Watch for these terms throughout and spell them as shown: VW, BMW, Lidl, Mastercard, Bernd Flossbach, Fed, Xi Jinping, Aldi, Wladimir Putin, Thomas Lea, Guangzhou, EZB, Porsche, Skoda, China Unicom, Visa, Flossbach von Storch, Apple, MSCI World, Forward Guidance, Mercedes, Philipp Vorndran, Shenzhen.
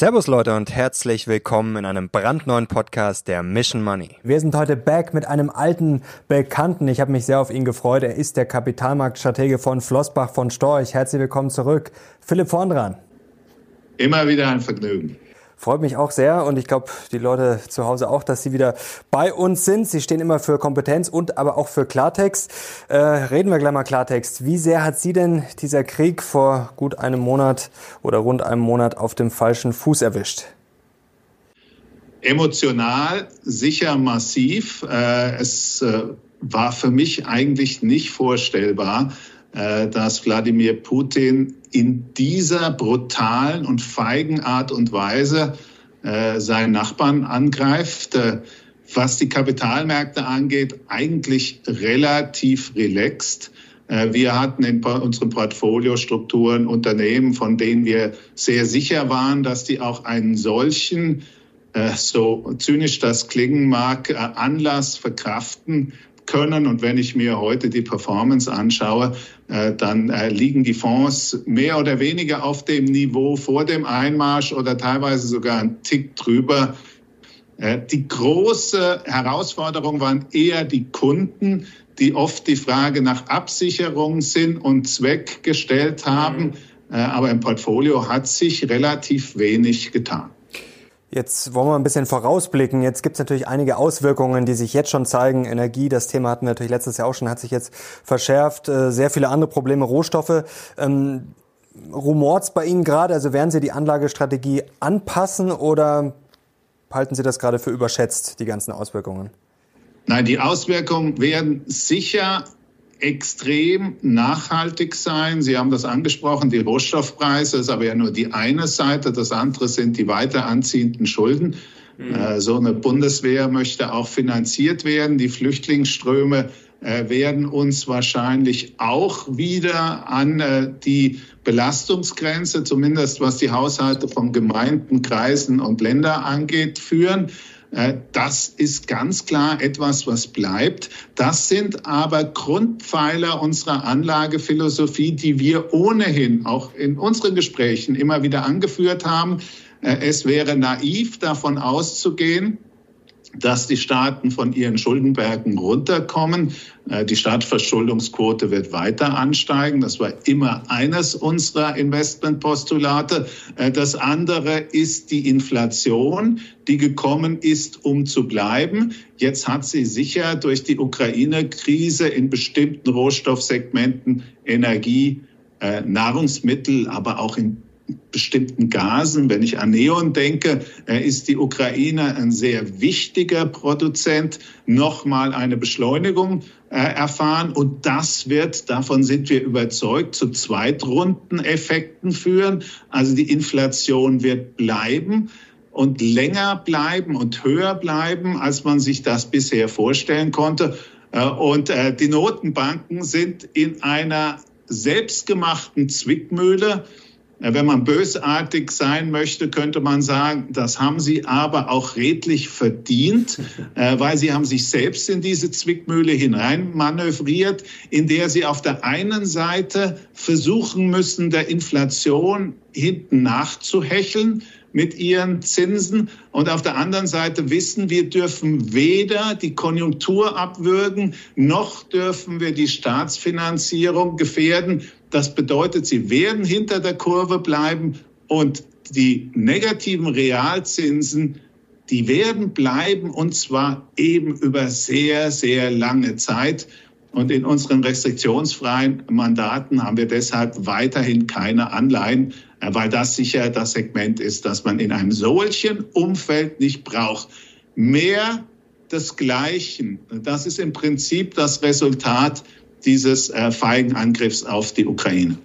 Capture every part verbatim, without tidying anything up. Servus Leute und herzlich willkommen in einem brandneuen Podcast der Mission Money. Wir sind heute back mit einem alten Bekannten. Ich habe mich sehr auf ihn gefreut. Er ist der Kapitalmarktstratege von Flossbach von Storch. Herzlich willkommen zurück, Philipp Vorndran. Immer wieder ein Vergnügen. Freut mich auch sehr und ich glaube, die Leute zu Hause auch, dass sie wieder bei uns sind. Sie stehen immer für Kompetenz und aber auch für Klartext. Äh, reden wir gleich mal Klartext. Wie sehr hat Sie denn dieser Krieg vor gut einem Monat oder rund einem Monat auf dem falschen Fuß erwischt? Emotional sicher massiv. Äh, es äh, war für mich eigentlich nicht vorstellbar, äh, dass Wladimir Putin in dieser brutalen und feigen Art und Weise äh, seinen Nachbarn angreift, äh, was die Kapitalmärkte angeht, eigentlich relativ relaxed. Äh, wir hatten in unseren Portfoliostrukturen Unternehmen, von denen wir sehr sicher waren, dass die auch einen solchen, äh, so zynisch das klingen mag, äh, Anlass verkraften können. Und wenn ich mir heute die Performance anschaue, äh, dann äh, liegen die Fonds mehr oder weniger auf dem Niveau vor dem Einmarsch oder teilweise sogar einen Tick drüber. Äh, die große Herausforderung waren eher die Kunden, die oft die Frage nach Absicherung, Sinn und Zweck gestellt haben. Mhm. Äh, aber im Portfolio hat sich relativ wenig getan. Jetzt wollen wir ein bisschen vorausblicken. Jetzt gibt es natürlich einige Auswirkungen, die sich jetzt schon zeigen. Energie, das Thema hatten wir natürlich letztes Jahr auch schon, hat sich jetzt verschärft. Sehr viele andere Probleme, Rohstoffe. Ähm, rumort's bei Ihnen gerade? Also werden Sie die Anlagestrategie anpassen oder halten Sie das gerade für überschätzt, die ganzen Auswirkungen? Nein, die Auswirkungen werden sicher extrem nachhaltig sein. Sie haben das angesprochen, die Rohstoffpreise ist aber ja nur die eine Seite. Das andere sind die weiter anziehenden Schulden. Mhm. So eine Bundeswehr möchte auch finanziert werden. Die Flüchtlingsströme werden uns wahrscheinlich auch wieder an die Belastungsgrenze, zumindest was die Haushalte von Gemeinden, Kreisen und Ländern angeht, führen. Das ist ganz klar etwas, was bleibt. Das sind aber Grundpfeiler unserer Anlagephilosophie, die wir ohnehin auch in unseren Gesprächen immer wieder angeführt haben. Es wäre naiv, davon auszugehen, dass die Staaten von ihren Schuldenbergen runterkommen. Die Staatsverschuldungsquote wird weiter ansteigen. Das war immer eines unserer Investmentpostulate. Das andere ist die Inflation, die gekommen ist, um zu bleiben. Jetzt hat sie sicher durch die Ukraine-Krise in bestimmten Rohstoffsegmenten Energie, Nahrungsmittel, aber auch in bestimmten Gasen, wenn ich an Neon denke, ist die Ukraine ein sehr wichtiger Produzent, nochmal eine Beschleunigung erfahren. Und das wird, davon sind wir überzeugt, zu Zweitrundeneffekten führen. Also die Inflation wird bleiben und länger bleiben und höher bleiben, als man sich das bisher vorstellen konnte. Und die Notenbanken sind in einer selbstgemachten Zwickmühle. Wenn man bösartig sein möchte, könnte man sagen, das haben sie aber auch redlich verdient, weil sie haben sich selbst in diese Zwickmühle hinein manövriert, in der sie auf der einen Seite versuchen müssen, der Inflation hinten nachzuhecheln mit ihren Zinsen und auf der anderen Seite wissen, wir dürfen weder die Konjunktur abwürgen, noch dürfen wir die Staatsfinanzierung gefährden. Das bedeutet, sie werden hinter der Kurve bleiben und die negativen Realzinsen, die werden bleiben und zwar eben über sehr, sehr lange Zeit. Und in unseren restriktionsfreien Mandaten haben wir deshalb weiterhin keine Anleihen, weil das sicher das Segment ist, das man in einem solchen Umfeld nicht braucht. Mehr desgleichen, das ist im Prinzip das Resultat dieses äh, feigen Angriffs auf die Ukraine.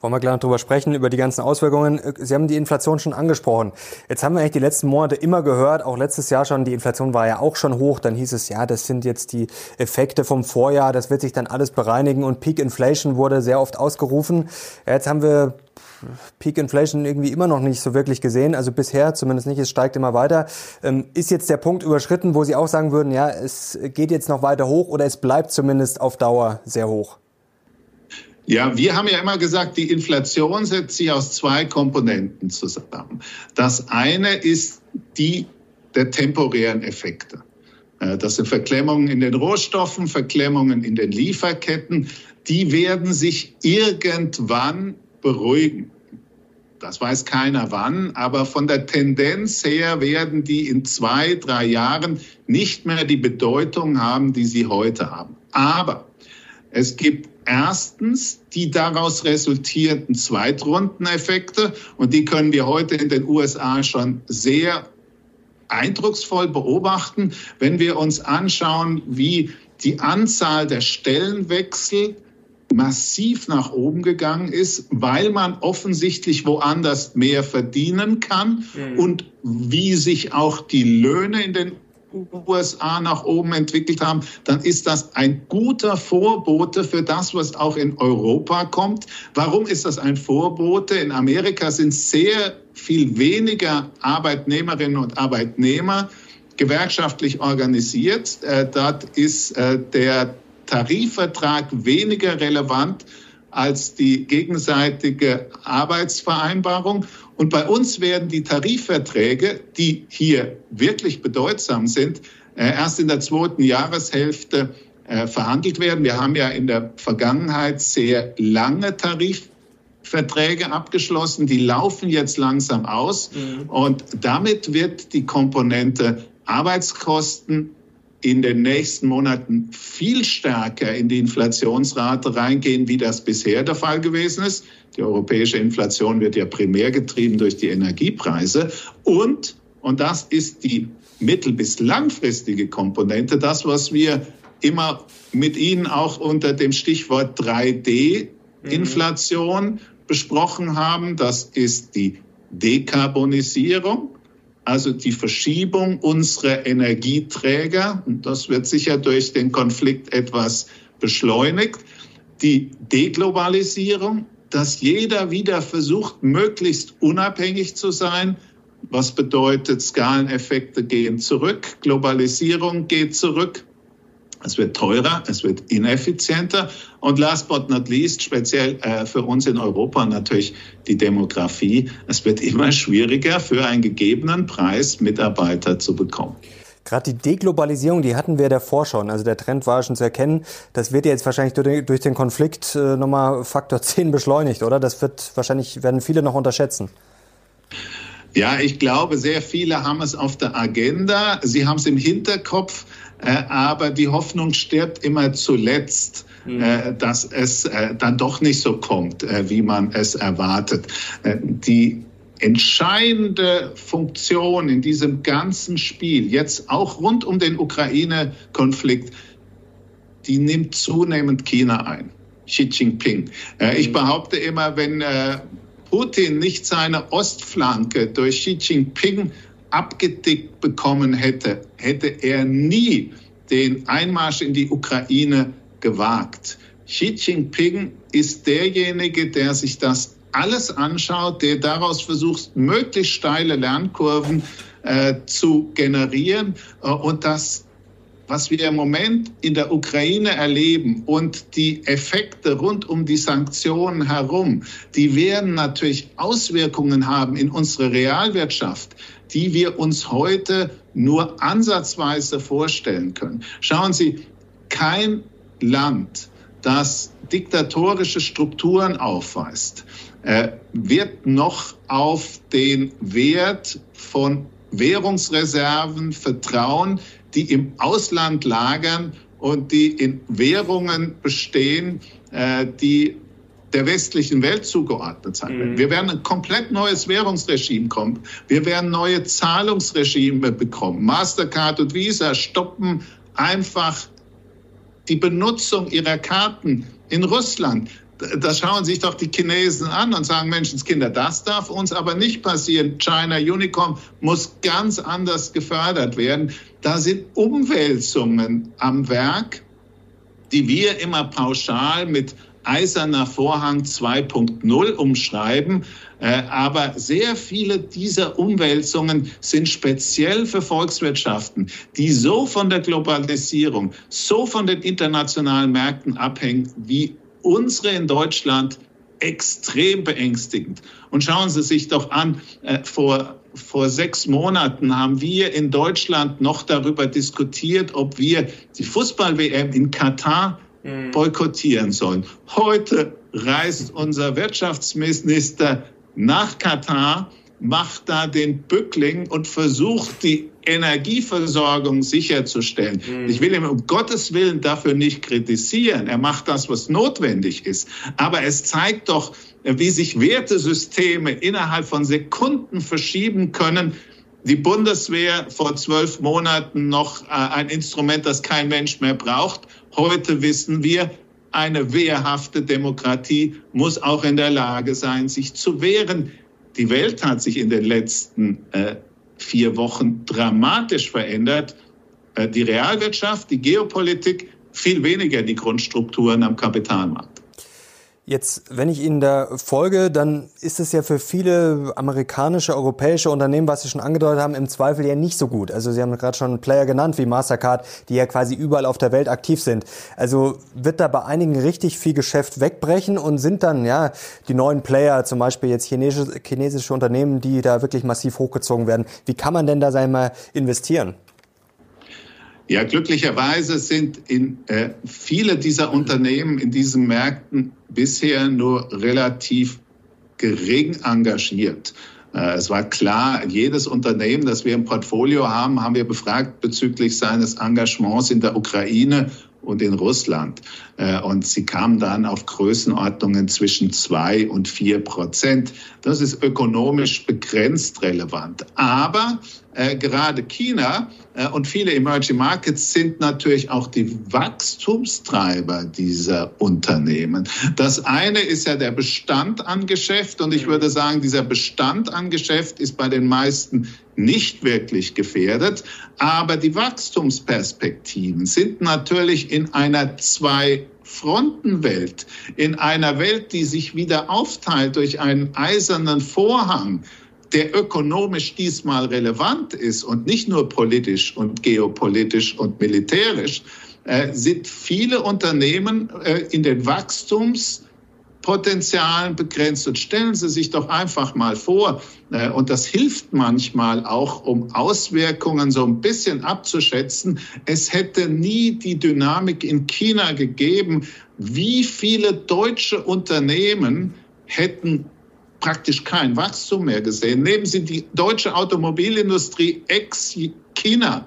Wollen wir gleich noch drüber sprechen, über die ganzen Auswirkungen. Sie haben die Inflation schon angesprochen. Jetzt haben wir eigentlich die letzten Monate immer gehört, auch letztes Jahr schon, die Inflation war ja auch schon hoch. Dann hieß es, ja, das sind jetzt die Effekte vom Vorjahr, das wird sich dann alles bereinigen. Und Peak Inflation wurde sehr oft ausgerufen. Jetzt haben wir Peak Inflation irgendwie immer noch nicht so wirklich gesehen. Also bisher zumindest nicht, es steigt immer weiter. Ist jetzt der Punkt überschritten, wo Sie auch sagen würden, ja, es geht jetzt noch weiter hoch oder es bleibt zumindest auf Dauer sehr hoch? Ja, wir haben ja immer gesagt, die Inflation setzt sich aus zwei Komponenten zusammen. Das eine ist die der temporären Effekte. Das sind Verklemmungen in den Rohstoffen, Verklemmungen in den Lieferketten. Die werden sich irgendwann beruhigen. Das weiß keiner wann, aber von der Tendenz her werden die in zwei, drei Jahren nicht mehr die Bedeutung haben, die sie heute haben. Aber es gibt erstens die daraus resultierenden Zweitrundeneffekte, und die können wir heute in den U S A schon sehr eindrucksvoll beobachten, wenn wir uns anschauen, wie die Anzahl der Stellenwechsel massiv nach oben gegangen ist, weil man offensichtlich woanders mehr verdienen kann, mhm. und wie sich auch die Löhne in den U S A nach oben entwickelt haben, dann ist das ein guter Vorbote für das, was auch in Europa kommt. Warum ist das ein Vorbote? In Amerika sind sehr viel weniger Arbeitnehmerinnen und Arbeitnehmer gewerkschaftlich organisiert. Dort ist der Tarifvertrag weniger relevant als die gegenseitige Arbeitsvereinbarung. Und bei uns werden die Tarifverträge, die hier wirklich bedeutsam sind, erst in der zweiten Jahreshälfte verhandelt werden. Wir haben ja in der Vergangenheit sehr lange Tarifverträge abgeschlossen. Die laufen jetzt langsam aus. Mhm. Und damit wird die Komponente Arbeitskosten in den nächsten Monaten viel stärker in die Inflationsrate reingehen, wie das bisher der Fall gewesen ist. Die europäische Inflation wird ja primär getrieben durch die Energiepreise. Und, und das ist die mittel- bis langfristige Komponente, das, was wir immer mit Ihnen auch unter dem Stichwort drei D Inflation mhm. besprochen haben, das ist die Dekarbonisierung. Also die Verschiebung unserer Energieträger, und das wird sicher durch den Konflikt etwas beschleunigt, die Deglobalisierung, dass jeder wieder versucht, möglichst unabhängig zu sein. Was bedeutet, Skaleneffekte gehen zurück, Globalisierung geht zurück. Es wird teurer, es wird ineffizienter. Und last but not least, speziell äh, für uns in Europa natürlich die Demografie. Es wird immer schwieriger, für einen gegebenen Preis Mitarbeiter zu bekommen. Gerade die Deglobalisierung, die hatten wir davor schon. Also der Trend war schon zu erkennen. Das wird jetzt wahrscheinlich durch den Konflikt äh, nochmal Faktor zehn beschleunigt, oder? Das wird wahrscheinlich, werden viele noch unterschätzen. Ja, ich glaube, sehr viele haben es auf der Agenda. Sie haben es im Hinterkopf. Aber die Hoffnung stirbt immer zuletzt, dass es dann doch nicht so kommt, wie man es erwartet. Die entscheidende Funktion in diesem ganzen Spiel, jetzt auch rund um den Ukraine-Konflikt, die nimmt zunehmend China ein. Xi Jinping. Ich behaupte immer, wenn Putin nicht seine Ostflanke durch Xi Jinping abgedeckt bekommen hätte, hätte er nie den Einmarsch in die Ukraine gewagt. Xi Jinping ist derjenige, der sich das alles anschaut, der daraus versucht, möglichst steile Lernkurven äh, zu generieren. Und das, was wir im Moment in der Ukraine erleben und die Effekte rund um die Sanktionen herum, die werden natürlich Auswirkungen haben in unsere Realwirtschaft, die wir uns heute nur ansatzweise vorstellen können. Schauen Sie, kein Land, das diktatorische Strukturen aufweist, wird noch auf den Wert von Währungsreserven vertrauen, die im Ausland lagern und die in Währungen bestehen, die der westlichen Welt zugeordnet sein werden. Wir werden ein komplett neues Währungsregime kommen. Wir werden neue Zahlungsregime bekommen. Mastercard und Visa stoppen einfach die Benutzung ihrer Karten in Russland. Das schauen sich doch die Chinesen an und sagen, Menschenskinder, das darf uns aber nicht passieren. China Unicom muss ganz anders gefördert werden. Da sind Umwälzungen am Werk, die wir immer pauschal mit Eiserner Vorhang zwei Punkt null umschreiben. Aber sehr viele dieser Umwälzungen sind speziell für Volkswirtschaften, die so von der Globalisierung, so von den internationalen Märkten abhängen wie unsere in Deutschland extrem beängstigend. Und schauen Sie sich doch an, äh, vor, vor sechs Monaten haben wir in Deutschland noch darüber diskutiert, ob wir die Fußball-W M in Katar mhm. boykottieren sollen. Heute reist unser Wirtschaftsminister nach Katar, macht da den Bückling und versucht, die Energieversorgung sicherzustellen. Mhm. Ich will ihn um Gottes Willen dafür nicht kritisieren. Er macht das, was notwendig ist. Aber es zeigt doch, wie sich Wertesysteme innerhalb von Sekunden verschieben können. Die Bundeswehr vor zwölf Monaten noch ein Instrument, das kein Mensch mehr braucht. Heute wissen wir, eine wehrhafte Demokratie muss auch in der Lage sein, sich zu wehren. Die Welt hat sich in den letzten äh, vier Wochen dramatisch verändert. Äh, die Realwirtschaft, die Geopolitik, viel weniger die Grundstrukturen am Kapitalmarkt. Jetzt, wenn ich Ihnen da folge, dann ist es ja für viele amerikanische, europäische Unternehmen, was Sie schon angedeutet haben, im Zweifel ja nicht so gut. Also Sie haben gerade schon einen Player genannt wie Mastercard, die ja quasi überall auf der Welt aktiv sind. Also wird da bei einigen richtig viel Geschäft wegbrechen und sind dann ja die neuen Player, zum Beispiel jetzt chinesische, chinesische Unternehmen, die da wirklich massiv hochgezogen werden. Wie kann man denn da sagen wir mal investieren? Ja, glücklicherweise sind in, äh, viele dieser Unternehmen in diesen Märkten bisher nur relativ gering engagiert. Es war klar, jedes Unternehmen, das wir im Portfolio haben, haben wir befragt bezüglich seines Engagements in der Ukraine und in Russland. Und sie kamen dann auf Größenordnungen zwischen zwei und vier Prozent. Das ist ökonomisch begrenzt relevant. Aber äh, gerade China äh, und viele Emerging Markets sind natürlich auch die Wachstumstreiber dieser Unternehmen. Das eine ist ja der Bestand an Geschäft. Und ich würde sagen, dieser Bestand an Geschäft ist bei den meisten nicht wirklich gefährdet. Aber die Wachstumsperspektiven sind natürlich in einer zwei Frontenwelt, in einer Welt, die sich wieder aufteilt durch einen eisernen Vorhang, der ökonomisch diesmal relevant ist und nicht nur politisch und geopolitisch und militärisch, äh, sind viele Unternehmen äh, in den Wachstumspotenzialen begrenzt. Und stellen Sie sich doch einfach mal vor, äh, und das hilft manchmal auch, um Auswirkungen so ein bisschen abzuschätzen, es hätte nie die Dynamik in China gegeben, wie viele deutsche Unternehmen hätten praktisch kein Wachstum mehr gesehen. Nehmen Sie die deutsche Automobilindustrie ex-China.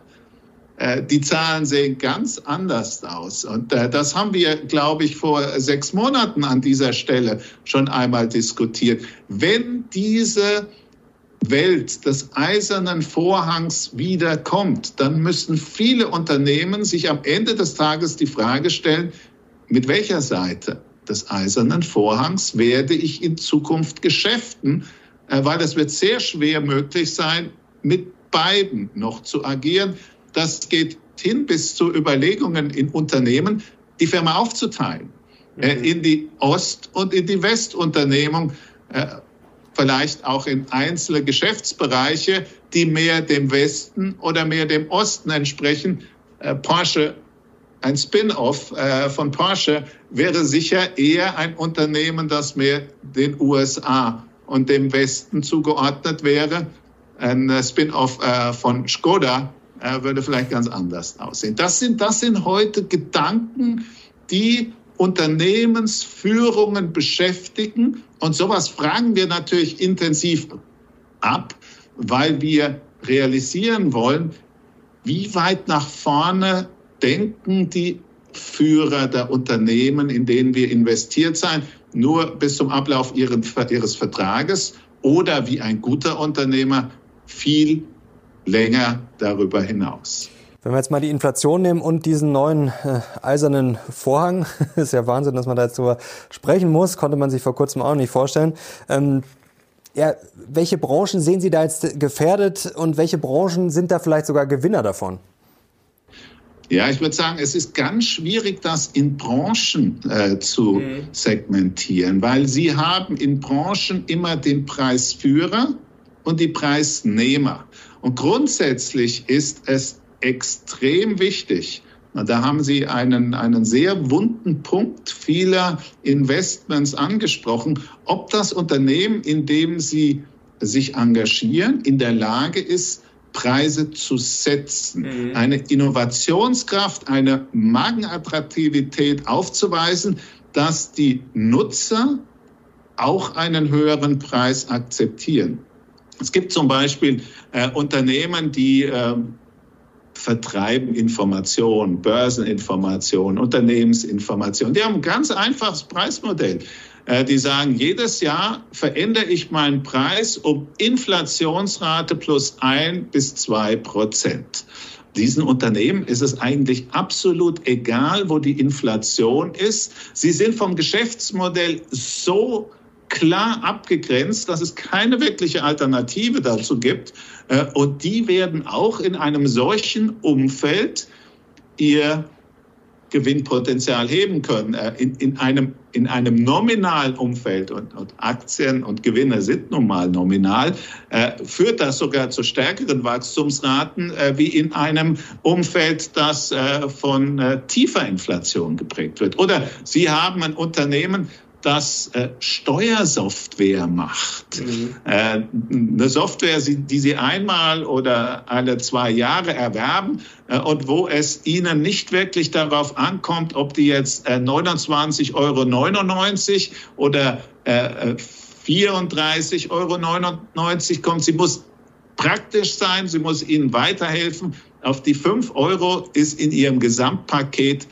Äh, die Zahlen sehen ganz anders aus. Und äh, das haben wir, glaube ich, vor sechs Monaten an dieser Stelle schon einmal diskutiert. Wenn diese Welt des eisernen Vorhangs wiederkommt, dann müssen viele Unternehmen sich am Ende des Tages die Frage stellen, mit welcher Seite des eisernen Vorhangs werde ich in Zukunft geschäften, weil es wird sehr schwer möglich sein, mit beiden noch zu agieren. Das geht hin bis zu Überlegungen in Unternehmen, die Firma aufzuteilen, mhm. in die Ost- und in die Westunternehmung, vielleicht auch in einzelne Geschäftsbereiche, die mehr dem Westen oder mehr dem Osten entsprechen. Porsche Ein Spin-off äh, von Porsche wäre sicher eher ein Unternehmen, das mehr den U S A und dem Westen zugeordnet wäre. Ein äh, Spin-off äh, von Skoda äh, würde vielleicht ganz anders aussehen. Das sind, das sind heute Gedanken, die Unternehmensführungen beschäftigen. Und sowas fragen wir natürlich intensiv ab, weil wir realisieren wollen, wie weit nach vorne denken die Führer der Unternehmen, in denen wir investiert sind, nur bis zum Ablauf ihres Vertrages oder wie ein guter Unternehmer viel länger darüber hinaus? Wenn wir jetzt mal die Inflation nehmen und diesen neuen äh, eisernen Vorhang, ist ja Wahnsinn, dass man dazu sprechen muss, konnte man sich vor kurzem auch nicht vorstellen. Ähm, ja, welche Branchen sehen Sie da jetzt gefährdet und welche Branchen sind da vielleicht sogar Gewinner davon? Ja, ich würde sagen, es ist ganz schwierig, das in Branchen äh, zu okay. segmentieren, weil Sie haben in Branchen immer den Preisführer und die Preisnehmer. Und grundsätzlich ist es extrem wichtig, Da haben Sie einen, einen sehr wunden Punkt vieler Investments angesprochen, ob das Unternehmen, in dem Sie sich engagieren, in der Lage ist, Preise zu setzen, mhm. eine Innovationskraft, eine Markenattraktivität aufzuweisen, dass die Nutzer auch einen höheren Preis akzeptieren. Es gibt zum Beispiel äh, Unternehmen, die äh, vertreiben Informationen, Börseninformationen, Unternehmensinformationen. Die haben ein ganz einfaches Preismodell. Äh, die sagen, jedes Jahr verändere ich meinen Preis um Inflationsrate plus ein bis zwei Prozent. Diesen Unternehmen ist es eigentlich absolut egal, wo die Inflation ist. Sie sind vom Geschäftsmodell so klar abgegrenzt, dass es keine wirkliche Alternative dazu gibt. Und die werden auch in einem solchen Umfeld ihr Gewinnpotenzial heben können. In, in, einem, in einem nominalen Umfeld, und, und Aktien und Gewinne sind nun mal nominal, äh, führt das sogar zu stärkeren Wachstumsraten äh, wie in einem Umfeld, das äh, von äh, tiefer Inflation geprägt wird. Oder Sie haben ein Unternehmen, das äh, Steuersoftware macht. Mhm. Äh, eine Software, die Sie einmal oder alle zwei Jahre erwerben äh, und wo es Ihnen nicht wirklich darauf ankommt, ob die jetzt äh, neunundzwanzig Euro neunundneunzig oder äh, vierunddreißig Euro neunundneunzig kommt. Sie muss praktisch sein, sie muss Ihnen weiterhelfen. Auf die fünf Euro ist in Ihrem Gesamtpaket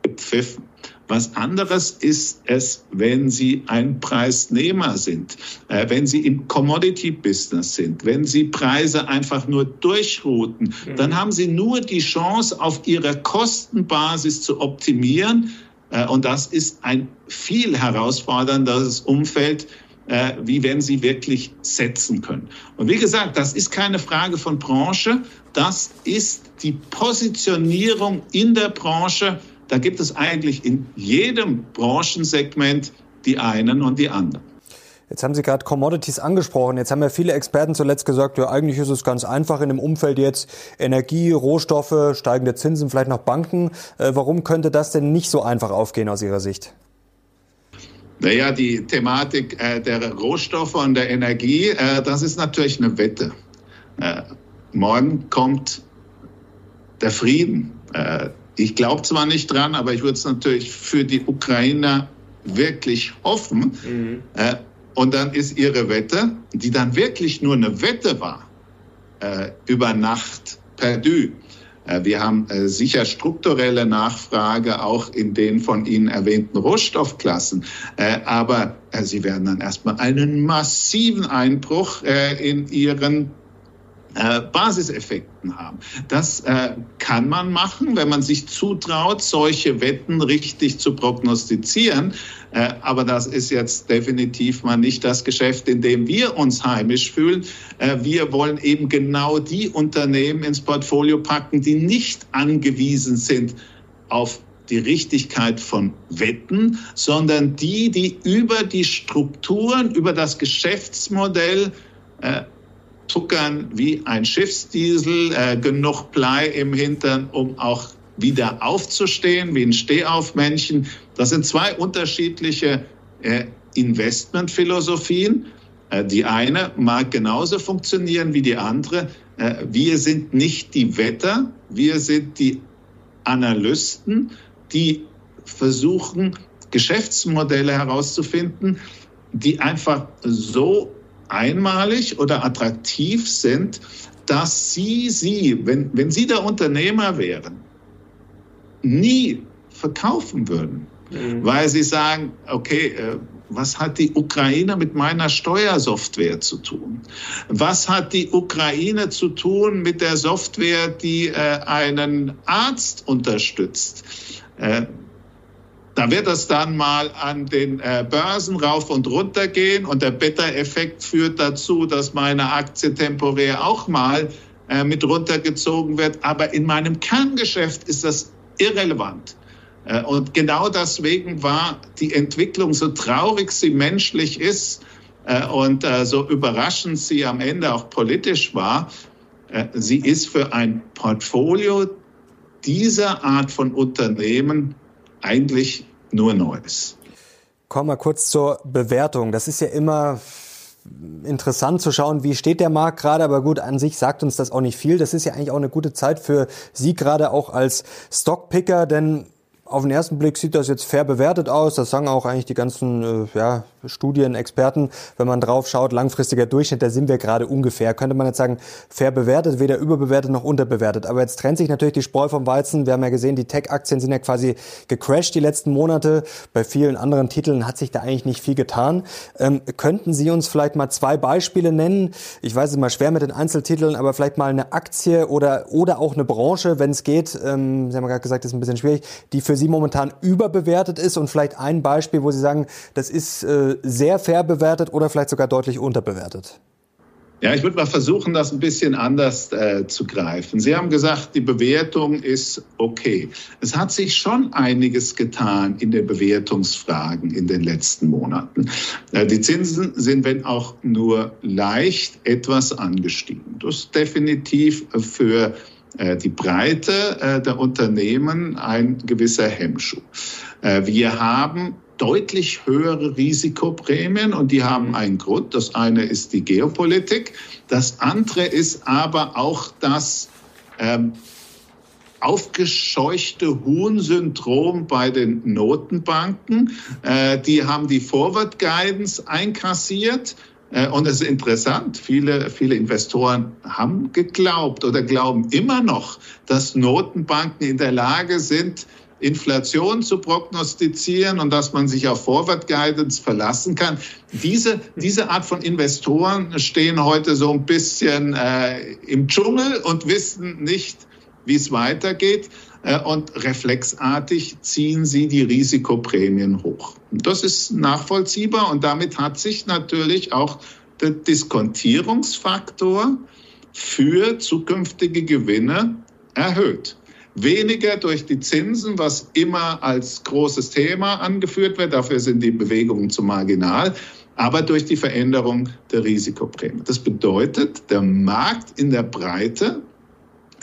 gepfiffen. Was anderes ist es, wenn Sie ein Preisnehmer sind, wenn Sie im Commodity-Business sind, wenn Sie Preise einfach nur durchrouten, dann haben Sie nur die Chance, auf Ihrer Kostenbasis zu optimieren. Und das ist ein viel herausfordernderes Umfeld, wie wenn Sie wirklich setzen können. Und wie gesagt, das ist keine Frage von Branche, das ist die Positionierung in der Branche. Da gibt es eigentlich in jedem Branchensegment die einen und die anderen. Jetzt haben Sie gerade Commodities angesprochen. Jetzt haben ja viele Experten zuletzt gesagt, ja, eigentlich ist es ganz einfach in dem Umfeld jetzt Energie, Rohstoffe, steigende Zinsen, vielleicht noch Banken. Äh, warum könnte das denn nicht so einfach aufgehen aus Ihrer Sicht? Naja, die Thematik äh, der Rohstoffe und der Energie, äh, das ist natürlich eine Wette. Äh, morgen kommt der Frieden. Äh, Ich glaube zwar nicht dran, aber ich würde es natürlich für die Ukrainer wirklich hoffen. Mhm. Äh, und dann ist ihre Wette, die dann wirklich nur eine Wette war, äh, über Nacht perdu. Äh, wir haben äh, sicher strukturelle Nachfrage auch in den von Ihnen erwähnten Rohstoffklassen. Äh, aber äh, Sie werden dann erstmal einen massiven Einbruch äh, in Ihren Basiseffekten haben. Das äh, kann man machen, wenn man sich zutraut, solche Wetten richtig zu prognostizieren. Äh, aber das ist jetzt definitiv mal nicht das Geschäft, in dem wir uns heimisch fühlen. Äh, wir wollen eben genau die Unternehmen ins Portfolio packen, die nicht angewiesen sind auf die Richtigkeit von Wetten, sondern die, die über die Strukturen, über das Geschäftsmodell äh, zuckern wie ein Schiffsdiesel, äh, genug Blei im Hintern, um auch wieder aufzustehen, wie ein Stehaufmännchen. Das sind zwei unterschiedliche äh, Investmentphilosophien. Äh, die eine mag genauso funktionieren wie die andere. Äh, wir sind nicht die Wetter, wir sind die Analysten, die versuchen, Geschäftsmodelle herauszufinden, die einfach so einmalig oder attraktiv sind, dass Sie sie, wenn, wenn Sie der Unternehmer wären, nie verkaufen würden. Mhm. Weil Sie sagen, okay, was hat die Ukraine mit meiner Steuersoftware zu tun? Was hat die Ukraine zu tun mit der Software, die äh, einen Arzt unterstützt? Äh, Da wird das dann mal an den Börsen rauf und runter gehen und der Beta-Effekt führt dazu, dass meine Aktie temporär auch mal mit runtergezogen wird. Aber in meinem Kerngeschäft ist das irrelevant. Und genau deswegen war die Entwicklung, so traurig sie menschlich ist und so überraschend sie am Ende auch politisch war, sie ist für ein Portfolio dieser Art von Unternehmen eigentlich nur Neues. Kommen wir kurz zur Bewertung. Das ist ja immer interessant zu schauen, wie steht der Markt gerade, aber gut, an sich sagt uns das auch nicht viel. Das ist ja eigentlich auch eine gute Zeit für Sie gerade auch als Stockpicker, denn auf den ersten Blick sieht das jetzt fair bewertet aus. Das sagen auch eigentlich die ganzen äh, ja, Studienexperten. Wenn man drauf schaut, langfristiger Durchschnitt, da sind wir gerade ungefähr. Könnte man jetzt sagen, fair bewertet, weder überbewertet noch unterbewertet. Aber jetzt trennt sich natürlich die Spreu vom Weizen. Wir haben ja gesehen, die Tech-Aktien sind ja quasi gecrashed die letzten Monate. Bei vielen anderen Titeln hat sich da eigentlich nicht viel getan. Ähm, könnten Sie uns vielleicht mal zwei Beispiele nennen? Ich weiß es mal schwer mit den Einzeltiteln, aber vielleicht mal eine Aktie oder, oder auch eine Branche, wenn es geht. Ähm, Sie haben ja gerade gesagt, das ist ein bisschen schwierig, die für Sie momentan überbewertet ist und vielleicht ein Beispiel, wo Sie sagen, das ist äh, sehr fair bewertet oder vielleicht sogar deutlich unterbewertet? Ja, ich würde mal versuchen, das ein bisschen anders äh, zu greifen. Sie haben gesagt, die Bewertung ist okay. Es hat sich schon einiges getan in den Bewertungsfragen in den letzten Monaten. Äh, die Zinsen sind, wenn auch nur leicht, etwas angestiegen. Das ist definitiv für die Breite der Unternehmen ein gewisser Hemmschuh. Wir haben deutlich höhere Risikoprämien und die haben einen Grund. Das eine ist die Geopolitik, das andere ist aber auch das ähm, aufgescheuchte Huhn-Syndrom bei den Notenbanken. Äh, die haben die Forward Guidance einkassiert. Und es ist interessant, viele, viele Investoren haben geglaubt oder glauben immer noch, dass Notenbanken in der Lage sind, Inflation zu prognostizieren und dass man sich auf Forward Guidance verlassen kann. Diese, diese Art von Investoren stehen heute so ein bisschen äh, im Dschungel und wissen nicht, wie es weitergeht. Und reflexartig ziehen sie die Risikoprämien hoch. Und das ist nachvollziehbar und damit hat sich natürlich auch der Diskontierungsfaktor für zukünftige Gewinne erhöht. Weniger durch die Zinsen, was immer als großes Thema angeführt wird, dafür sind die Bewegungen zu marginal, aber durch die Veränderung der Risikoprämie. Das bedeutet, der Markt in der Breite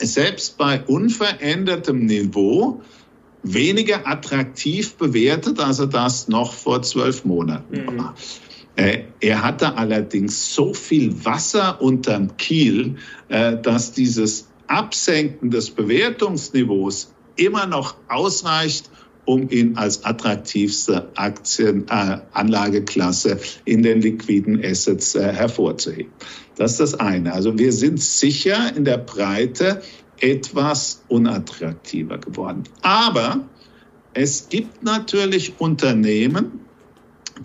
selbst bei unverändertem Niveau weniger attraktiv bewertet, als er das noch vor zwölf Monaten war. Mhm. Er hatte allerdings so viel Wasser unterm Kiel, dass dieses Absenken des Bewertungsniveaus immer noch ausreicht, um ihn als attraktivste Aktien, äh, Anlageklasse in den liquiden Assets äh, hervorzuheben. Das ist das eine. Also wir sind sicher in der Breite etwas unattraktiver geworden. Aber es gibt natürlich Unternehmen,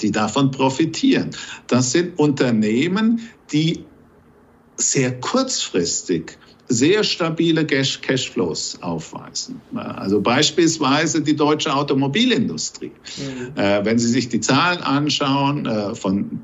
die davon profitieren. Das sind Unternehmen, die sehr kurzfristig sehr stabile Cash- Cashflows aufweisen. Also beispielsweise die deutsche Automobilindustrie. Ja. Äh, wenn Sie sich die Zahlen anschauen äh, von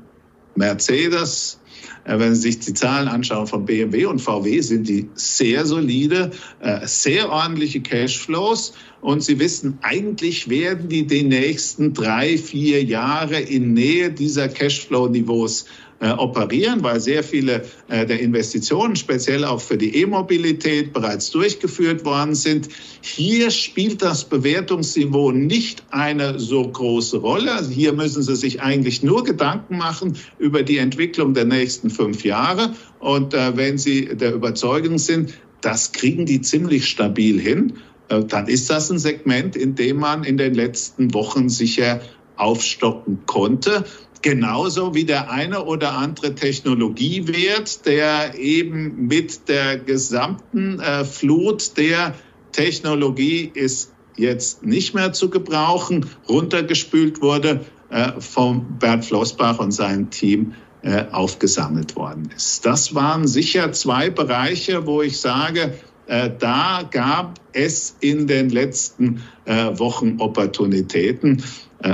Mercedes, äh, wenn Sie sich die Zahlen anschauen von B M W und V W, sind die sehr solide, äh, sehr ordentliche Cashflows. Und Sie wissen, eigentlich werden die die nächsten drei, vier Jahre in Nähe dieser Cashflow-Niveaus Äh, operieren, weil sehr viele äh, der Investitionen, speziell auch für die E-Mobilität, bereits durchgeführt worden sind. Hier spielt das Bewertungsniveau nicht eine so große Rolle. Also hier müssen Sie sich eigentlich nur Gedanken machen über die Entwicklung der nächsten fünf Jahre. Und äh, wenn Sie der Überzeugung sind, das kriegen die ziemlich stabil hin, äh, dann ist das ein Segment, in dem man in den letzten Wochen sicher aufstocken konnte. Genauso wie der eine oder andere Technologiewert, der eben mit der gesamten äh, Flut der Technologie ist jetzt nicht mehr zu gebrauchen, runtergespült wurde, äh, von Bernd Flossbach und seinem Team äh, aufgesammelt worden ist. Das waren sicher zwei Bereiche, wo ich sage, äh, da gab es in den letzten äh, Wochen Opportunitäten,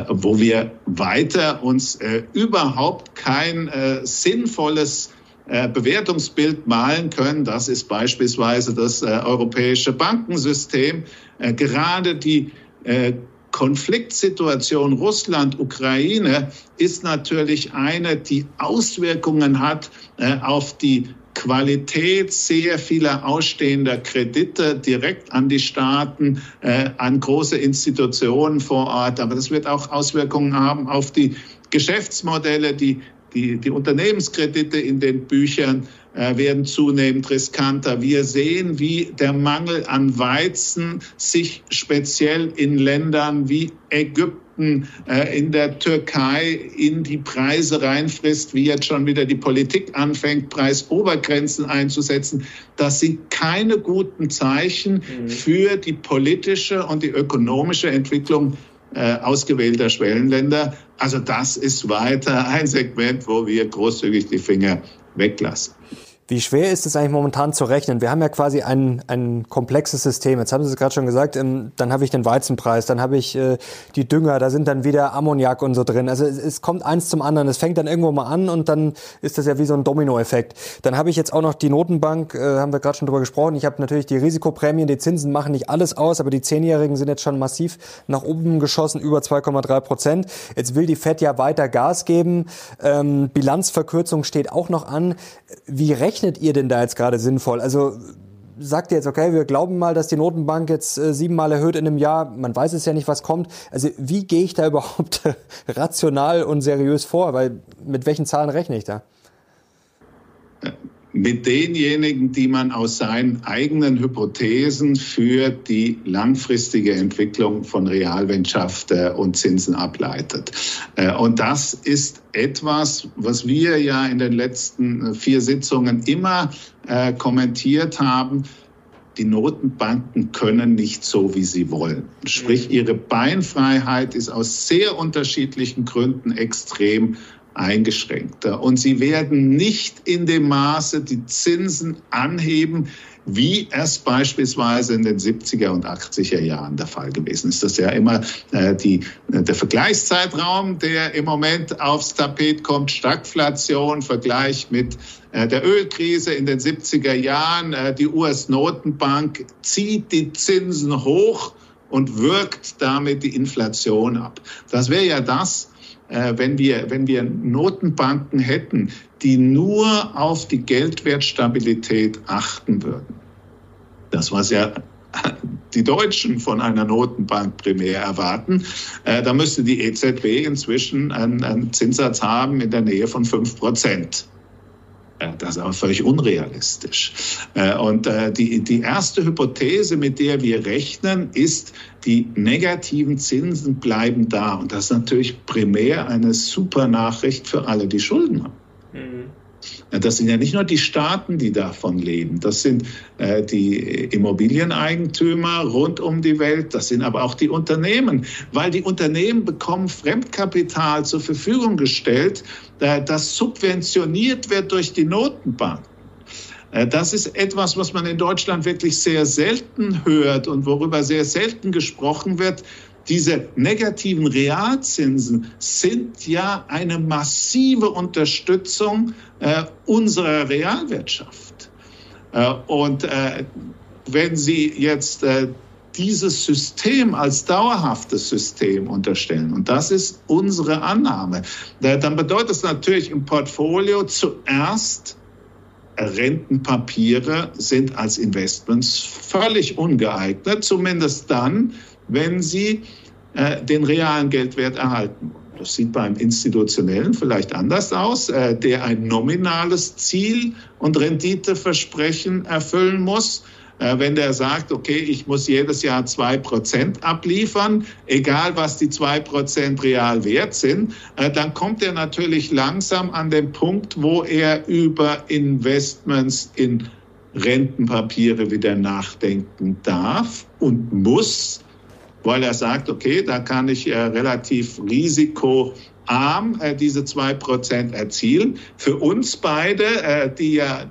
wo wir weiter uns äh, überhaupt kein äh, sinnvolles äh, Bewertungsbild malen können. Das ist beispielsweise das äh, europäische Bankensystem. Äh, gerade die äh, Konfliktsituation Russland-Ukraine ist natürlich eine, die Auswirkungen hat äh, auf die Qualität sehr vieler ausstehender Kredite direkt an die Staaten, äh, an große Institutionen vor Ort. Aber das wird auch Auswirkungen haben auf die Geschäftsmodelle, die Die, die Unternehmenskredite in den Büchern äh, werden zunehmend riskanter. Wir sehen, wie der Mangel an Weizen sich speziell in Ländern wie Ägypten, äh, in der Türkei in die Preise reinfrisst, wie jetzt schon wieder die Politik anfängt, Preisobergrenzen einzusetzen. Das sind keine guten Zeichen mhm. für die politische und die ökonomische Entwicklung ausgewählter Schwellenländer. Also das ist weiter ein Segment, wo wir großzügig die Finger weglassen. Wie schwer ist es eigentlich momentan zu rechnen? Wir haben ja quasi ein, ein komplexes System. Jetzt haben Sie es gerade schon gesagt, dann habe ich den Weizenpreis, dann habe ich äh, die Dünger, da sind dann wieder Ammoniak und so drin. Also es, es kommt eins zum anderen. Es fängt dann irgendwo mal an und dann ist das ja wie so ein Dominoeffekt. Dann habe ich jetzt auch noch die Notenbank, äh, haben wir gerade schon drüber gesprochen. Ich habe natürlich die Risikoprämien, die Zinsen machen nicht alles aus, aber die Zehnjährigen sind jetzt schon massiv nach oben geschossen, über zwei Komma drei Prozent. Jetzt will die Fed ja weiter Gas geben. Ähm, Bilanzverkürzung steht auch noch an. Wie recht rechnet ihr denn da jetzt gerade sinnvoll? Also sagt ihr jetzt, okay, wir glauben mal, dass die Notenbank jetzt äh, siebenmal erhöht in einem Jahr. Man weiß es ja nicht, was kommt. Also wie gehe ich da überhaupt rational und seriös vor? Weil mit welchen Zahlen rechne ich da? Mit denjenigen, die man aus seinen eigenen Hypothesen für die langfristige Entwicklung von Realwirtschaft äh, und Zinsen ableitet. Äh, und das ist etwas, was wir ja in den letzten vier Sitzungen immer äh, kommentiert haben. Die Notenbanken können nicht so, wie sie wollen. Sprich, ihre Beinfreiheit ist aus sehr unterschiedlichen Gründen extrem eingeschränkter. Und sie werden nicht in dem Maße die Zinsen anheben, wie es beispielsweise in den siebziger und achtziger Jahren der Fall gewesen ist. Das ist ja immer äh, die, der Vergleichszeitraum, der im Moment aufs Tapet kommt. Stagflation, Vergleich mit äh, der Ölkrise in den siebziger Jahren. Äh, die U S-Notenbank zieht die Zinsen hoch und wirkt damit die Inflation ab. Das wäre ja das, Wenn wir, wenn wir Notenbanken hätten, die nur auf die Geldwertstabilität achten würden. Das, was ja die Deutschen von einer Notenbank primär erwarten, da müsste die E Z B inzwischen einen, einen Zinssatz haben in der Nähe von fünf Prozent. Das ist aber völlig unrealistisch. Und die, die erste Hypothese, mit der wir rechnen, ist, die negativen Zinsen bleiben da. Und das ist natürlich primär eine super Nachricht für alle, die Schulden haben. Mhm. Das sind ja nicht nur die Staaten, die davon leben. Das sind die Immobilieneigentümer rund um die Welt. Das sind aber auch die Unternehmen. Weil die Unternehmen bekommen Fremdkapital zur Verfügung gestellt, das subventioniert wird durch die Notenbank. Das ist etwas, was man in Deutschland wirklich sehr selten hört und worüber sehr selten gesprochen wird. Diese negativen Realzinsen sind ja eine massive Unterstützung unserer Realwirtschaft. Und wenn Sie jetzt dieses System als dauerhaftes System unterstellen, und das ist unsere Annahme, dann bedeutet es natürlich im Portfolio zuerst, Rentenpapiere sind als Investments völlig ungeeignet, zumindest dann, wenn sie äh, den realen Geldwert erhalten. Das sieht beim Institutionellen vielleicht anders aus, äh, der ein nominales Ziel und Renditeversprechen erfüllen muss. Wenn der sagt, okay, ich muss jedes Jahr zwei Prozent abliefern, egal was die zwei Prozent real wert sind, dann kommt er natürlich langsam an den Punkt, wo er über Investments in Rentenpapiere wieder nachdenken darf und muss, weil er sagt, okay, da kann ich relativ risiko arm diese zwei Prozent erzielen. Für uns beide, die ja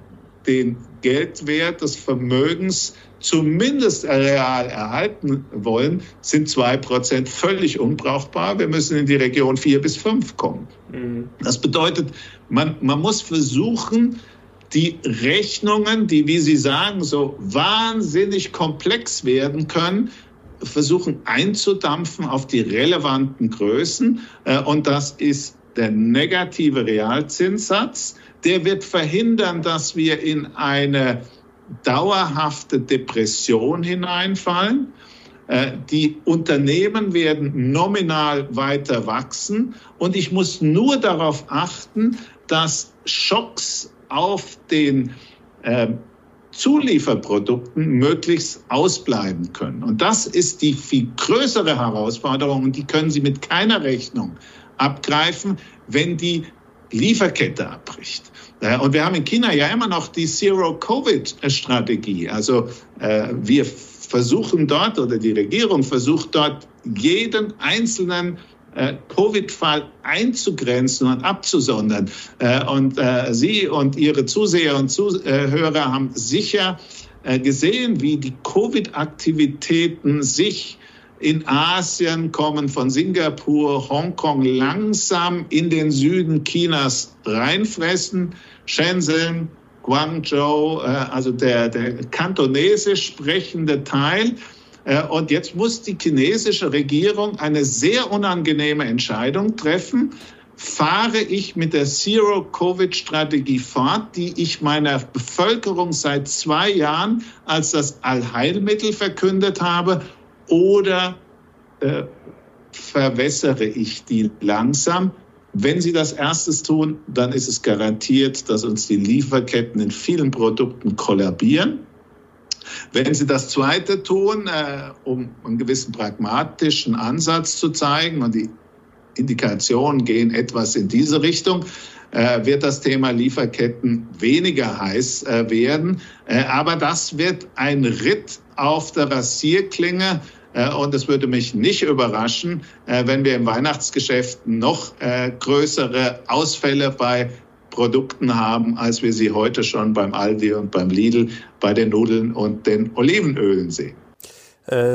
den Geldwert des Vermögens zumindest real erhalten wollen, sind zwei Prozent völlig unbrauchbar. Wir müssen in die Region vier bis fünf kommen. Mhm. Das bedeutet, man, man muss versuchen, die Rechnungen, die, wie Sie sagen, so wahnsinnig komplex werden können, versuchen einzudampfen auf die relevanten Größen. Und das ist Der negative Realzinssatz, der wird verhindern, dass wir in eine dauerhafte Depression hineinfallen. Die Unternehmen werden nominal weiter wachsen und ich muss nur darauf achten, dass Schocks auf den äh, Zulieferprodukten möglichst ausbleiben können. Und das ist die viel größere Herausforderung und die können Sie mit keiner Rechnung abgreifen, wenn die Lieferkette abbricht. Und wir haben in China ja immer noch die Zero-Covid-Strategie. Also äh, wir versuchen dort oder die Regierung versucht dort, jeden einzelnen äh, Covid-Fall einzugrenzen und abzusondern. Äh, und äh, Sie und Ihre Zuseher und Zuhörer haben sicher äh, gesehen, wie die Covid-Aktivitäten sich in Asien kommen, von Singapur, Hongkong langsam in den Süden Chinas reinfressen. Shenzhen, Guangzhou, also der, der kantonesisch sprechende Teil. Und jetzt muss die chinesische Regierung eine sehr unangenehme Entscheidung treffen. Fahre ich mit der Zero-Covid-Strategie fort, die ich meiner Bevölkerung seit zwei Jahren als das Allheilmittel verkündet habe, oder äh, verwässere ich die langsam? Wenn Sie das erstes tun, dann ist es garantiert, dass uns die Lieferketten in vielen Produkten kollabieren. Wenn Sie das zweite tun, äh, um einen gewissen pragmatischen Ansatz zu zeigen, und die Indikationen gehen etwas in diese Richtung, äh, wird das Thema Lieferketten weniger heiß äh, werden. Äh, aber das wird ein Ritt auf der Rasierklinge. Und es würde mich nicht überraschen, wenn wir im Weihnachtsgeschäft noch größere Ausfälle bei Produkten haben, als wir sie heute schon beim Aldi und beim Lidl, bei den Nudeln und den Olivenölen sehen.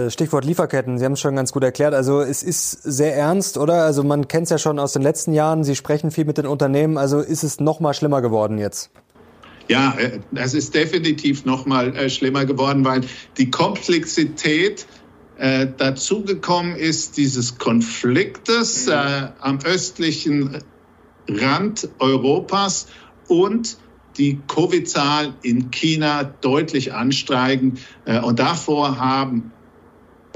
Stichwort Lieferketten, Sie haben es schon ganz gut erklärt. Also es ist sehr ernst, oder? Also man kennt es ja schon aus den letzten Jahren. Sie sprechen viel mit den Unternehmen. Also ist es noch mal schlimmer geworden jetzt? Ja, das ist definitiv noch mal schlimmer geworden, weil die Komplexität äh, dazugekommen ist, dieses Konfliktes äh, am östlichen Rand Europas und die Covid-Zahlen in China deutlich ansteigen. Äh, und davor haben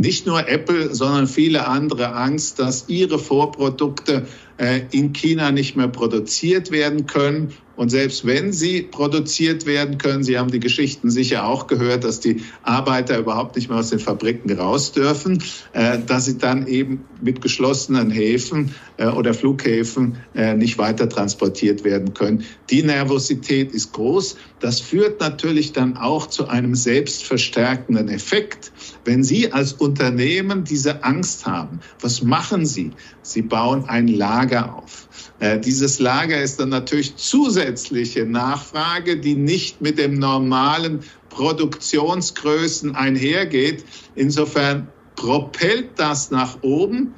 nicht nur Apple, sondern viele andere Angst, dass ihre Vorprodukte äh, in China nicht mehr produziert werden können. Und selbst wenn sie produziert werden können, Sie haben die Geschichten sicher auch gehört, dass die Arbeiter überhaupt nicht mehr aus den Fabriken raus dürfen, äh, dass sie dann eben mit geschlossenen Häfen äh, oder Flughäfen äh, nicht weiter transportiert werden können. Die Nervosität ist groß. Das führt natürlich dann auch zu einem selbstverstärkenden Effekt. Wenn Sie als Unternehmen diese Angst haben, was machen Sie? Sie bauen ein Lager auf. Äh, dieses Lager ist dann natürlich zusätzlich Zusätzliche Nachfrage, die nicht mit den normalen Produktionsgrößen einhergeht. Insofern propellt das nach oben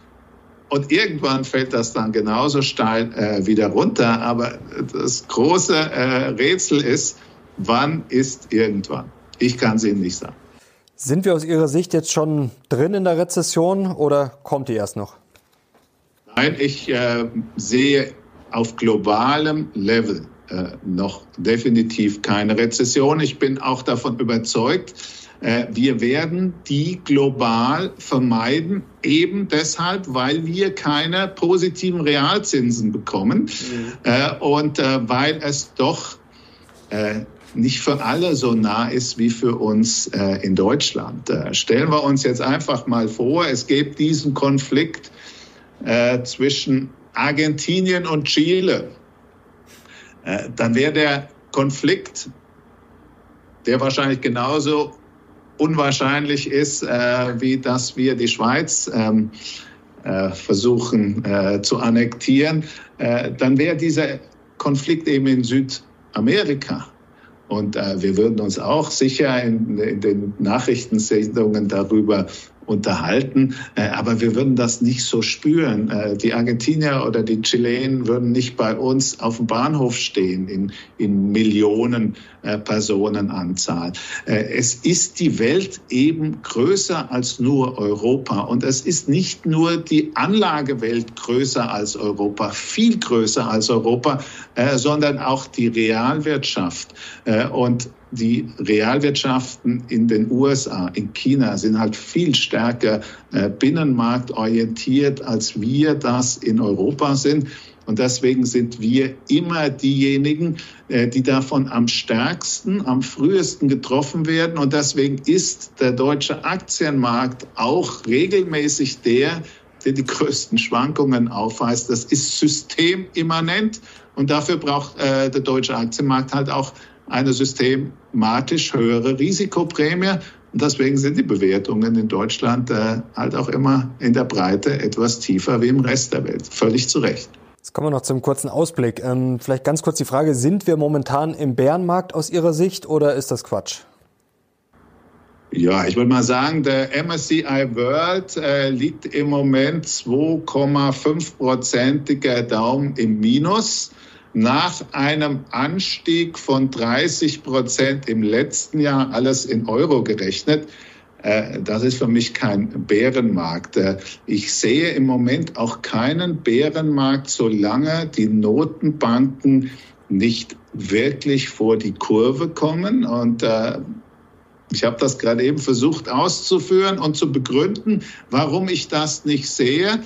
und irgendwann fällt das dann genauso steil äh, wieder runter. Aber das große äh, Rätsel ist, wann ist irgendwann? Ich kann es Ihnen nicht sagen. Sind wir aus Ihrer Sicht jetzt schon drin in der Rezession oder kommt die erst noch? Nein, ich äh, sehe auf globalem Level äh, noch definitiv keine Rezession. Ich bin auch davon überzeugt, äh, wir werden die global vermeiden, eben deshalb, weil wir keine positiven Realzinsen bekommen mhm. äh, und äh, weil es doch äh, nicht für alle so nah ist wie für uns äh, in Deutschland. Äh, stellen wir uns jetzt einfach mal vor, es gibt diesen Konflikt äh, zwischen Argentinien und Chile, dann wäre der Konflikt, der wahrscheinlich genauso unwahrscheinlich ist, wie dass wir die Schweiz versuchen zu annektieren, dann wäre dieser Konflikt eben in Südamerika. Und wir würden uns auch sicher in den Nachrichtensendungen darüber unterhalten, aber wir würden das nicht so spüren. Die Argentinier oder die Chilenen würden nicht bei uns auf dem Bahnhof stehen in, in Millionen Personenanzahl. Es ist die Welt eben größer als nur Europa und es ist nicht nur die Anlagewelt größer als Europa, viel größer als Europa, sondern auch die Realwirtschaft und die Realwirtschaften in den U S A, in China sind halt viel stärker äh, binnenmarktorientiert, als wir das in Europa sind. Und deswegen sind wir immer diejenigen, äh, die davon am stärksten, am frühesten getroffen werden. Und deswegen ist der deutsche Aktienmarkt auch regelmäßig der, der die größten Schwankungen aufweist. Das ist systemimmanent und dafür braucht äh, der deutsche Aktienmarkt halt auch eine systematisch höhere Risikoprämie. Und deswegen sind die Bewertungen in Deutschland äh, halt auch immer in der Breite etwas tiefer wie im Rest der Welt. Völlig zu Recht. Jetzt kommen wir noch zum kurzen Ausblick. Ähm, vielleicht ganz kurz die Frage, sind wir momentan im Bärenmarkt aus Ihrer Sicht oder ist das Quatsch? Ja, ich würde mal sagen, der M S C I World äh, liegt im Moment zwei Komma fünf prozentiger Daumen im Minus. Nach einem Anstieg von dreißig Prozent im letzten Jahr, alles in Euro gerechnet, das ist für mich kein Bärenmarkt. Ich sehe im Moment auch keinen Bärenmarkt, solange die Notenbanken nicht wirklich vor die Kurve kommen. Und ich habe das gerade eben versucht auszuführen und zu begründen, warum ich das nicht sehe.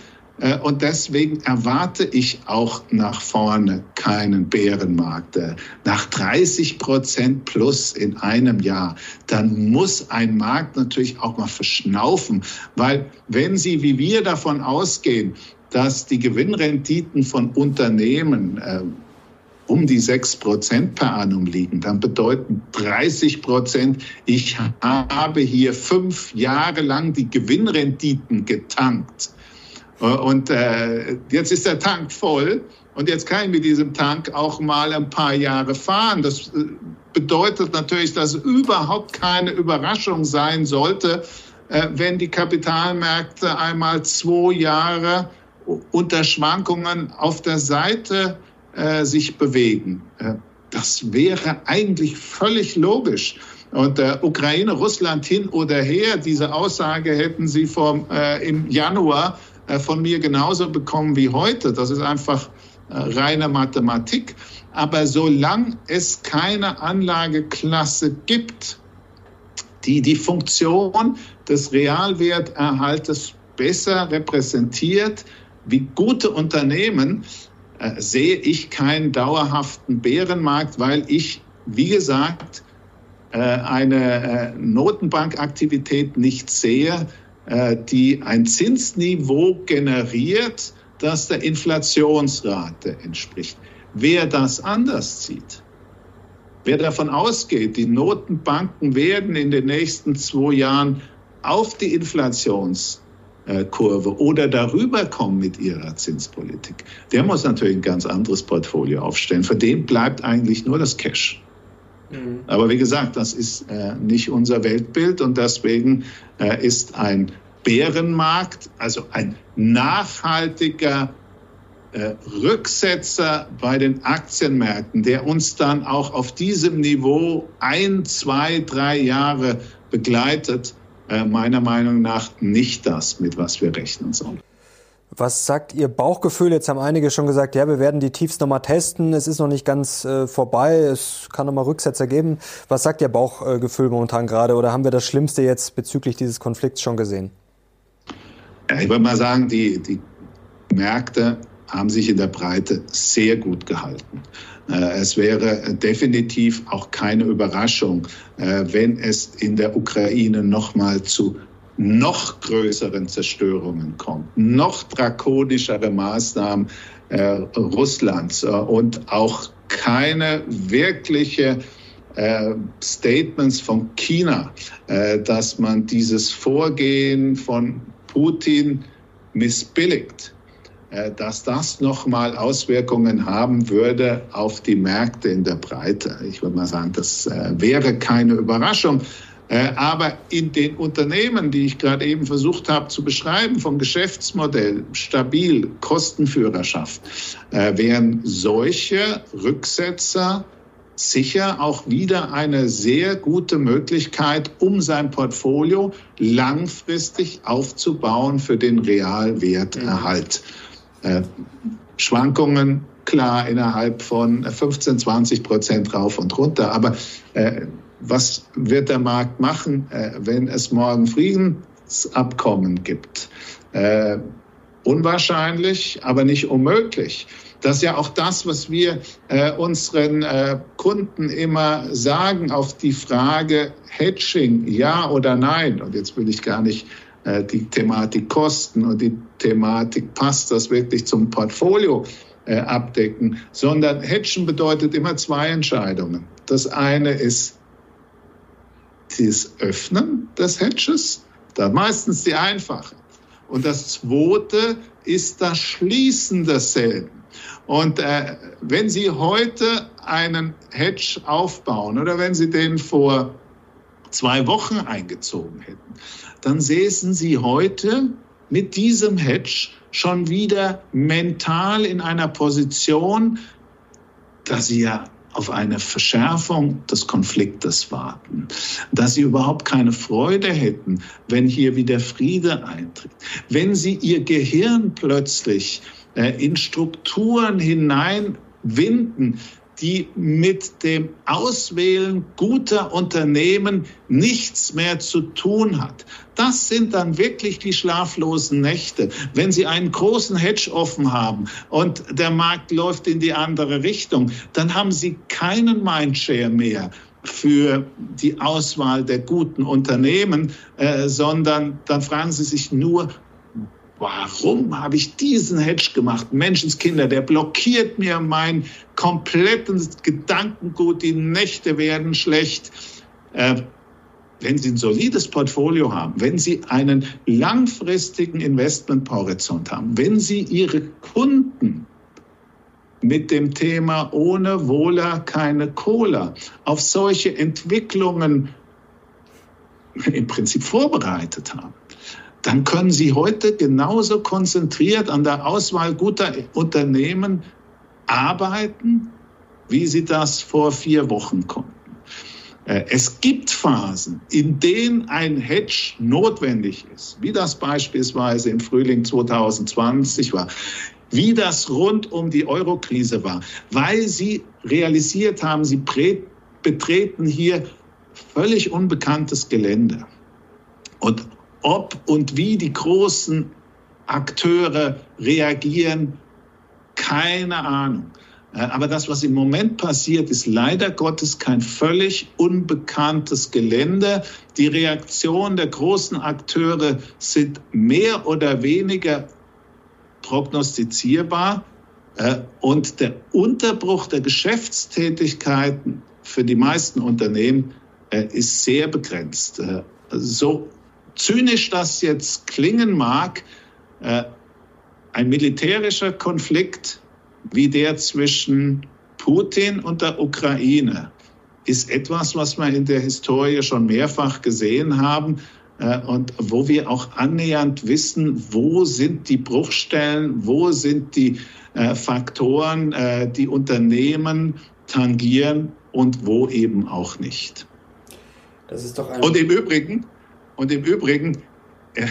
Und deswegen erwarte ich auch nach vorne keinen Bärenmarkt. Nach dreißig Prozent plus in einem Jahr, dann muss ein Markt natürlich auch mal verschnaufen. Weil wenn Sie, wie wir, davon ausgehen, dass die Gewinnrenditen von Unternehmen äh, um die sechs Prozent per annum liegen, dann bedeuten dreißig Prozent, ich habe hier fünf Jahre lang die Gewinnrenditen getankt. Und äh, jetzt ist der Tank voll und jetzt kann ich mit diesem Tank auch mal ein paar Jahre fahren. Das bedeutet natürlich, dass überhaupt keine Überraschung sein sollte, äh, wenn die Kapitalmärkte einmal zwei Jahre unter Schwankungen auf der Seite äh, sich bewegen. Äh, das wäre eigentlich völlig logisch. Und äh, Ukraine, Russland hin oder her, diese Aussage hätten Sie vom, äh, im Januar von mir genauso bekommen wie heute. Das ist einfach äh, reine Mathematik. Aber solange es keine Anlageklasse gibt, die die Funktion des Realwerterhaltes besser repräsentiert wie gute Unternehmen, äh, sehe ich keinen dauerhaften Bärenmarkt, weil ich, wie gesagt, äh, eine äh, Notenbankaktivität nicht sehe, die ein Zinsniveau generiert, das der Inflationsrate entspricht. Wer das anders sieht, wer davon ausgeht, die Notenbanken werden in den nächsten zwei Jahren auf die Inflationskurve oder darüber kommen mit ihrer Zinspolitik, der muss natürlich ein ganz anderes Portfolio aufstellen. Für den bleibt eigentlich nur das Cash. Aber wie gesagt, das ist äh, nicht unser Weltbild und deswegen äh, ist ein Bärenmarkt, also ein nachhaltiger äh, Rücksetzer bei den Aktienmärkten, der uns dann auch auf diesem Niveau ein, zwei, drei Jahre begleitet, äh, meiner Meinung nach nicht das, mit was wir rechnen sollen. Was sagt Ihr Bauchgefühl? Jetzt haben einige schon gesagt, ja, wir werden die Tiefs nochmal testen. Es ist noch nicht ganz äh, vorbei. Es kann nochmal Rücksetzer geben. Was sagt Ihr Bauchgefühl momentan gerade? Oder haben wir das Schlimmste jetzt bezüglich dieses Konflikts schon gesehen? Ja, ich würde mal sagen, die, die Märkte haben sich in der Breite sehr gut gehalten. Es wäre definitiv auch keine Überraschung, wenn es in der Ukraine nochmal zu noch größeren Zerstörungen kommt, noch drakonischere Maßnahmen äh, Russlands äh, und auch keine wirkliche äh, Statements von China, äh, dass man dieses Vorgehen von Putin missbilligt, äh, dass das nochmal Auswirkungen haben würde auf die Märkte in der Breite. Ich würde mal sagen, das äh, wäre keine Überraschung. Aber in den Unternehmen, die ich gerade eben versucht habe zu beschreiben, vom Geschäftsmodell stabil, Kostenführerschaft, wären solche Rücksetzer sicher auch wieder eine sehr gute Möglichkeit, um sein Portfolio langfristig aufzubauen für den Realwerterhalt. Schwankungen, klar, innerhalb von fünfzehn, zwanzig Prozent rauf und runter. Aber äh, was wird der Markt machen, äh, wenn es morgen Friedensabkommen gibt? Äh, unwahrscheinlich, aber nicht unmöglich. Das ist ja auch das, was wir äh, unseren äh, Kunden immer sagen auf die Frage Hedging, ja oder nein. Und jetzt will ich gar nicht äh, die Thematik Kosten und die Thematik, passt das wirklich zum Portfolio äh, abdecken, sondern Hedgen bedeutet immer zwei Entscheidungen. Das eine ist das Öffnen des Hedges, da meistens die einfache. Und das zweite ist das Schließen desselben. Und äh, wenn Sie heute einen Hedge aufbauen oder wenn Sie den vor zwei Wochen eingezogen hätten, dann säßen Sie heute mit diesem Hedge schon wieder mental in einer Position, dass Sie ja auf eine Verschärfung des Konfliktes warten, dass Sie überhaupt keine Freude hätten, wenn hier wieder Friede eintritt. Wenn Sie Ihr Gehirn plötzlich in Strukturen hineinwinden, die mit dem Auswählen guter Unternehmen nichts mehr zu tun hat. Das sind dann wirklich die schlaflosen Nächte. Wenn Sie einen großen Hedge offen haben und der Markt läuft in die andere Richtung, dann haben Sie keinen Mindshare mehr für die Auswahl der guten Unternehmen, äh, sondern dann fragen Sie sich nur, warum habe ich diesen Hedge gemacht? Menschenskinder, der blockiert mir mein komplettes Gedankengut. Die Nächte werden schlecht. Äh, wenn Sie ein solides Portfolio haben, wenn Sie einen langfristigen Investmenthorizont haben, wenn Sie Ihre Kunden mit dem Thema ohne Wohler keine Cola auf solche Entwicklungen im Prinzip vorbereitet haben, dann können Sie heute genauso konzentriert an der Auswahl guter Unternehmen arbeiten, wie Sie das vor vier Wochen konnten. Es gibt Phasen, in denen ein Hedge notwendig ist, wie das beispielsweise im Frühling zwanzig zwanzig war, wie das rund um die Euro-Krise war, weil Sie realisiert haben, Sie betreten hier völlig unbekanntes Gelände. Und ob und wie die großen Akteure reagieren, keine Ahnung. Aber das, was im Moment passiert, ist leider Gottes kein völlig unbekanntes Gelände. Die Reaktionen der großen Akteure sind mehr oder weniger prognostizierbar. Und der Unterbruch der Geschäftstätigkeiten für die meisten Unternehmen ist sehr begrenzt. So zynisch das jetzt klingen mag, äh, ein militärischer Konflikt wie der zwischen Putin und der Ukraine ist etwas, was wir in der Historie schon mehrfach gesehen haben äh, und wo wir auch annähernd wissen, wo sind die Bruchstellen, wo sind die äh, Faktoren, äh, die Unternehmen tangieren und wo eben auch nicht. Das ist doch ein und im Übrigen... Und im Übrigen, äh,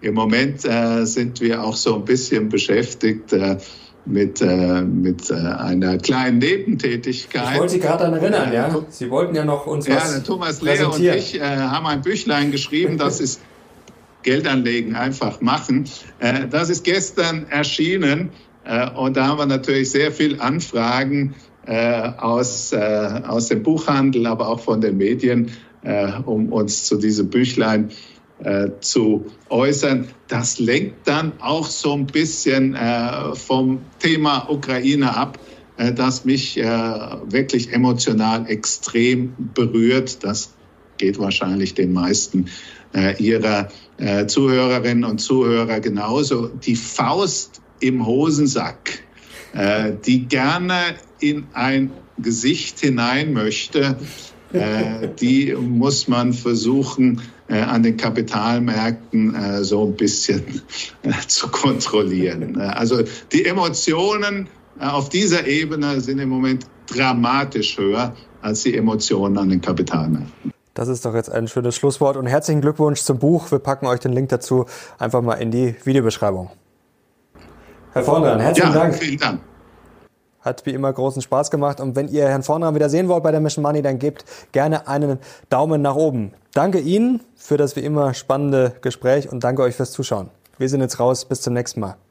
im Moment äh, sind wir auch so ein bisschen beschäftigt äh, mit, äh, mit äh, einer kleinen Nebentätigkeit. Ich wollte Sie gerade daran erinnern, äh, ja. Sie wollten ja noch uns ja, was präsentieren. Thomas Lea und ich äh, haben ein Büchlein geschrieben, das ist Geld anlegen, einfach machen. Äh, das ist gestern erschienen äh, und da haben wir natürlich sehr viel Anfragen äh, aus, äh, aus dem Buchhandel, aber auch von den Medien, Äh, um uns zu diesem Büchlein äh, zu äußern. Das lenkt dann auch so ein bisschen äh, vom Thema Ukraine ab, äh, das mich äh, wirklich emotional extrem berührt. Das geht wahrscheinlich den meisten äh, Ihrer äh, Zuhörerinnen und Zuhörer genauso. Die Faust im Hosensack, äh, die gerne in ein Gesicht hinein möchte, äh, die muss man versuchen, äh, an den Kapitalmärkten äh, so ein bisschen äh, zu kontrollieren. Also die Emotionen äh, auf dieser Ebene sind im Moment dramatisch höher als die Emotionen an den Kapitalmärkten. Das ist doch jetzt ein schönes Schlusswort und herzlichen Glückwunsch zum Buch. Wir packen euch den Link dazu einfach mal in die Videobeschreibung. Herr Vorndran, herzlichen ja, Dank. Vielen Dank. Hat wie immer großen Spaß gemacht. Und wenn ihr Herrn Vorndran wieder sehen wollt bei der Mission Money, dann gebt gerne einen Daumen nach oben. Danke Ihnen für das wie immer spannende Gespräch und danke euch fürs Zuschauen. Wir sind jetzt raus. Bis zum nächsten Mal.